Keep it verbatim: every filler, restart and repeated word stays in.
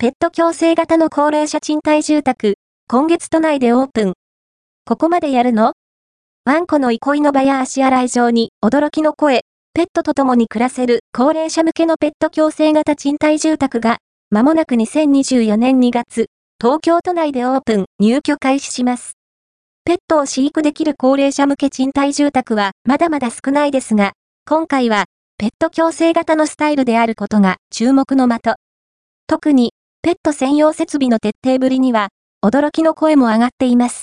ペット共生型の高齢者賃貸住宅、今月都内でオープン。ここまでやるの？ワンコの憩いの場や足洗い場に驚きの声。ペットと共に暮らせる高齢者向けのペット共生型賃貸住宅が、まもなくにせんにじゅうよねんにがつ、東京都内でオープン、入居開始します。ペットを飼育できる高齢者向け賃貸住宅はまだまだ少ないですが、今回はペット共生型のスタイルであることが注目の的。特にペット専用設備の徹底ぶりには驚きの声も上がっています。